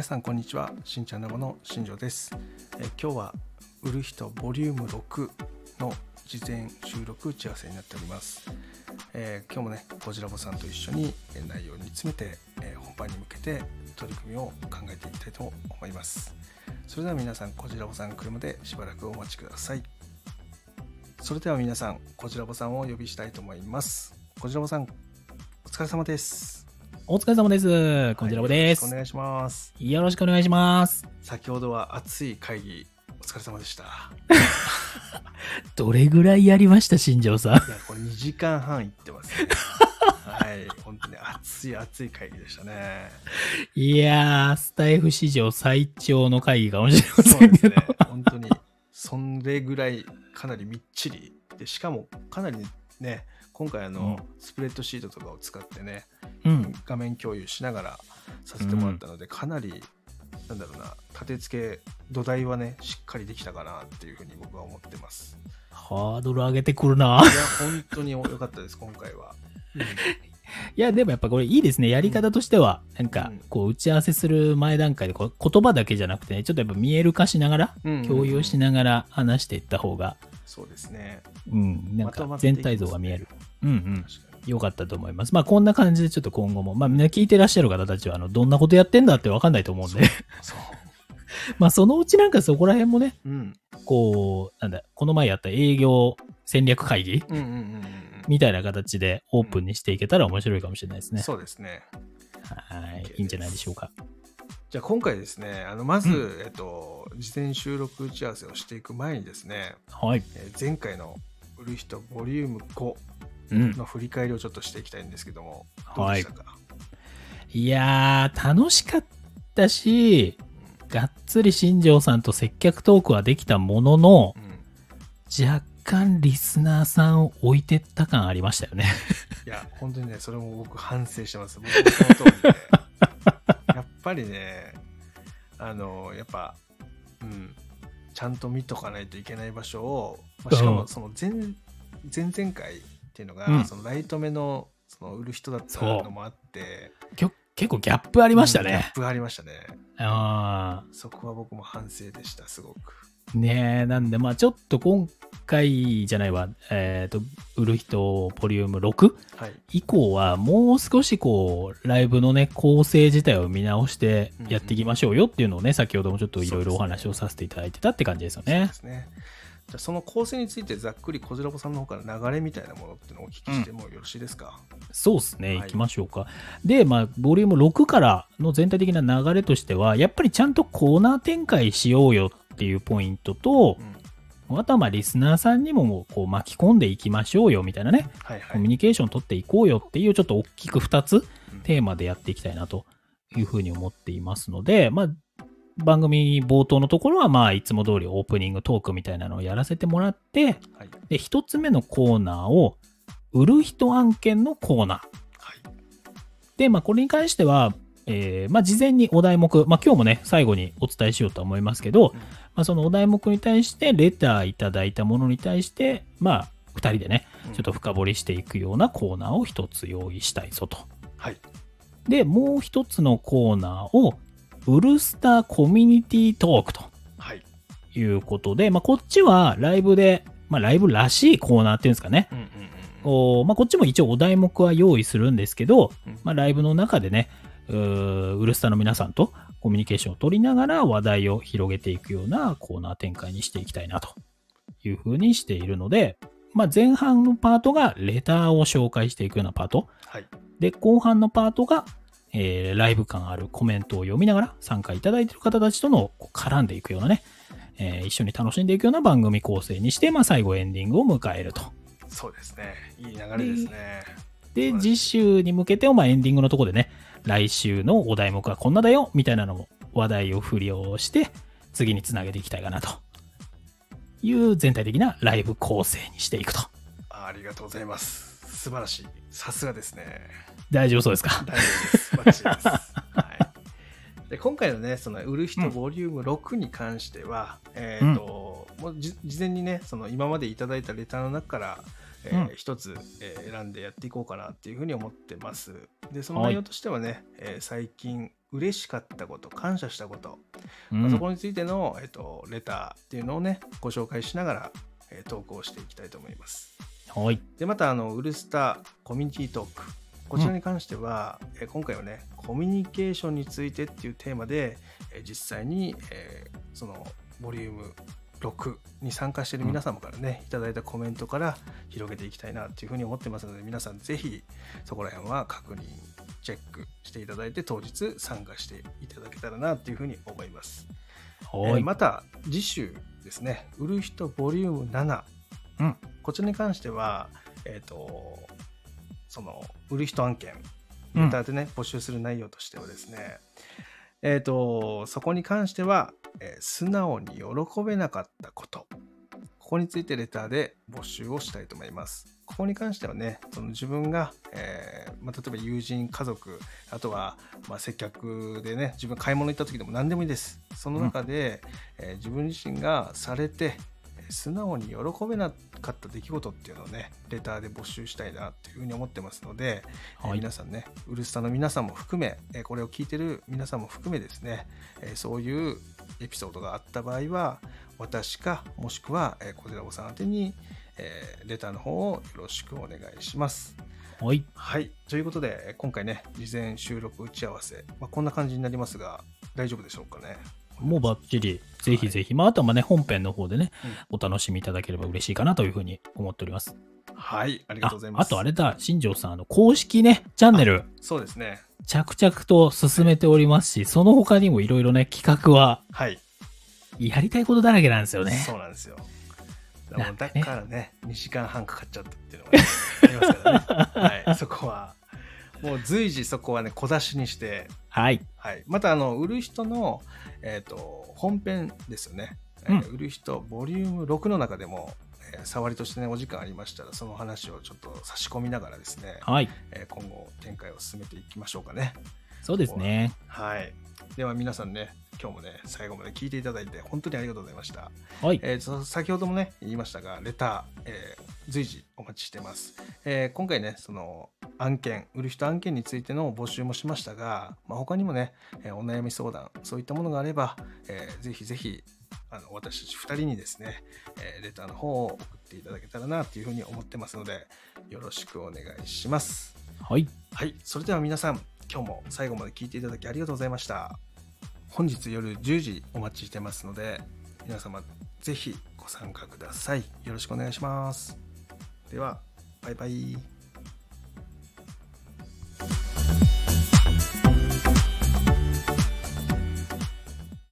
皆さんこんにちは、しんちゃんラボの新庄です。今日は売る人ボリューム6の事前収録打ち合わせになっております。今日もねゴジラボさんと一緒に内容に詰めて、本番に向けて取り組みを考えていきたいと思います。それでは皆さんゴジラボさん来るまでしばらくお待ちください。それでは皆さんゴジラボさんをお呼びしたいと思います。ゴジラボさんお疲れ様です。お疲れ様です。ゴジラボです。はい、よろしくお願いします。よろしくお願いします。先ほどは熱い会議お疲れ様でした。どれぐらいやりました新庄さん？いやこれ2時間半いってますね。はい、本当に熱い会議でしたね。いやースタイフ史上最長の会議かもしれませんけど。そうですね。本当にそれぐらいかなりみっちりでしかもかなりね。今回スプレッドシートとかを使ってね、うん、画面共有しながらさせてもらったので、うん、かなりなんだろうな立て付け土台はねしっかりできたかなっていうふうに僕は思ってます。ハードル上げてくるな。いや本当に良かったです今回は、うん、いやでもやっぱこれいいですねやり方としては、うん、なんかこう打ち合わせする前段階でこう言葉だけじゃなくてねちょっとやっぱ見える化しながら、うんうんうん、共有しながら話していった方がそうですね、うん、なんか全体像が見える、うんうん、良かったと思います。まあこんな感じでちょっと今後も、まあ、みんな聞いてらっしゃる方たちはどんなことやってんだって分かんないと思うんでそうまあそのうちなんかそこら辺もね、うん、こうなんだこの前やった営業戦略会議、うんうんうんうん、みたいな形でオープンにしていけたら面白いかもしれないですね、うん、そうですねはい、いいんじゃないでしょうか。じゃあ今回ですねまず、うん事前収録打ち合わせをしていく前にですね、はい前回の売る人ボリューム5の振り返りをちょっとしていきたいんですけども、うん、どうでしたか？はい、いやー楽しかったし、うん、がっつり新庄さんと接客トークはできたものの、うん、若干リスナーさんを置いてった感ありましたよねいや本当にねそれも僕反省してます。僕もその通りでやっぱりねやっぱ、うん、ちゃんと見とかないといけない場所を、まあ、しかもその前々回っていうのが、うん、そのライト目 その売る人だったのもあって結構ギャップありましたね、うん、ギャップありましたね。あそこは僕も反省でしたすごくねえ。なんでまあちょっと今回じゃないわ売る人ボリューム6以降はもう少しこうライブのね構成自体を見直してやっていきましょうよっていうのをね先ほどもちょっといろいろお話をさせていただいてたって感じですよね。そうですね。じゃあその構成についてざっくり小白子さんの方から流れみたいなものっていうのをお聞きしてもよろしいですか？うん、そうですね、はい、いきましょうか。でまあボリューム6からの全体的な流れとしてはやっぱりちゃんとコーナー展開しようよっていうポイントと、うん、あとはまあリスナーさんにもこう巻き込んでいきましょうよみたいなね、はいはい、コミュニケーション取っていこうよっていうちょっと大きく2つテーマでやっていきたいなというふうに思っていますので、まあ、番組冒頭のところはまあいつも通りオープニングトークみたいなのをやらせてもらって、はい、で1つ目のコーナーを売る人案件のコーナー、はい、で、まあ、これに関してはまあ、事前にお題目、まあ、今日もね最後にお伝えしようと思いますけど、うんまあ、そのお題目に対してレターいただいたものに対して、まあ、2人でね、うん、ちょっと深掘りしていくようなコーナーを1つ用意したいぞと、はい、でもう1つのコーナーをウルスターコミュニティトークということで、はいまあ、こっちはライブで、まあ、ライブらしいコーナーっていうんですかね、うんうんうんまあ、こっちも一応お題目は用意するんですけど、うんまあ、ライブの中でねウルスタの皆さんとコミュニケーションを取りながら話題を広げていくようなコーナー展開にしていきたいなというふうにしているので、まあ、前半のパートがレターを紹介していくようなパート、はい、で後半のパートが、ライブ感あるコメントを読みながら参加いただいている方たちとの絡んでいくようなね、一緒に楽しんでいくような番組構成にして、まあ、最後エンディングを迎えると。そうですねいい流れですね。で次週に向けては、まあ、エンディングのところでね来週のお題目はこんなだよみたいなのも話題を振りをして次につなげていきたいかなという全体的なライブ構成にしていくと。ありがとうございます。素晴らしいさすがですね。大丈夫そうですか？大丈夫ですバッチリです、はい、で今回のねその売る人ボリューム6に関しては、うん、もう事前にねその今までいただいたレターの中からうん、一つ、選んでやっていこうかなっていうふうに思ってます。でその内容としてはね、はい最近嬉しかったこと、感謝したこと、そこについての、レターっていうのをねご紹介しながら、投稿していきたいと思います。はい。でまたウルスタコミュニティトーク、こちらに関しては、今回はねコミュニケーションについてっていうテーマで、実際に、そのボリューム6に参加している皆様からね、いただいたコメントから広げていきたいなというふうに思ってますので、皆さんぜひそこら辺は確認チェックしていただいて、当日参加していただけたらなというふうに思います。はい。また次週ですね、売る人ボリューム7、こちらに関しては、その売る人案件レターでね、募集する内容としてはですね、そこに関しては、素直に喜べなかったこと、ここについてレターで募集をしたいと思います。ここに関してはね、その自分が、例えば友人、家族、あとは、接客でね、自分買い物行った時でも何でもいいです。その中で、自分自身がされて素直に喜べなかった出来事っていうのをね、レターで募集したいなというふうに思ってますので、はい、皆さんね、うるすたの皆さんも含め、これを聞いてる皆さんも含めですね、そういうエピソードがあった場合は、私かもしくは小寺坊さん宛てに、レターの方をよろしくお願いします。はい、はい、ということで今回ね、事前収録打ち合わせ、こんな感じになりますが大丈夫でしょうかね。もうバッチリ、ぜひぜひ、あとはね、本編の方でね、お楽しみいただければ嬉しいかなというふうに思っております。はい、ありがとうございます。あとあれだ、新庄さん、公式ね、チャンネル、そうですね、着々と進めておりますし、その他にもいろいろね、企画は、はい、やりたいことだらけなんですよね。そうなんですよ。だからね、2時間半かかっちゃったっていうのがありますからね。はい、そこは。もう随時そこはね小出しにして、はいはい、また売る人の、本編ですよね、売る人ボリューム6の中でも、触りとしてね、お時間ありましたらその話をちょっと差し込みながらですね、はい、今後展開を進めていきましょうかね。そうですね。はい。では皆さんね、今日もね最後まで聞いていただいて本当にありがとうございました。はい。先ほどもね言いましたが、レター、随時お待ちしてます。今回ね、その案件、売る人案件についての募集もしましたが、他にもね、お悩み相談、そういったものがあれば、ぜひぜひ私たち2人にですね、レターの方を送っていただけたらなというふうに思ってますので、よろしくお願いします。はい。はい。それでは皆さん。今日も最後まで聞いていただきありがとうございました。本日夜10時お待ちしてますので、皆様ぜひご参加ください。よろしくお願いします。では、バイバイ。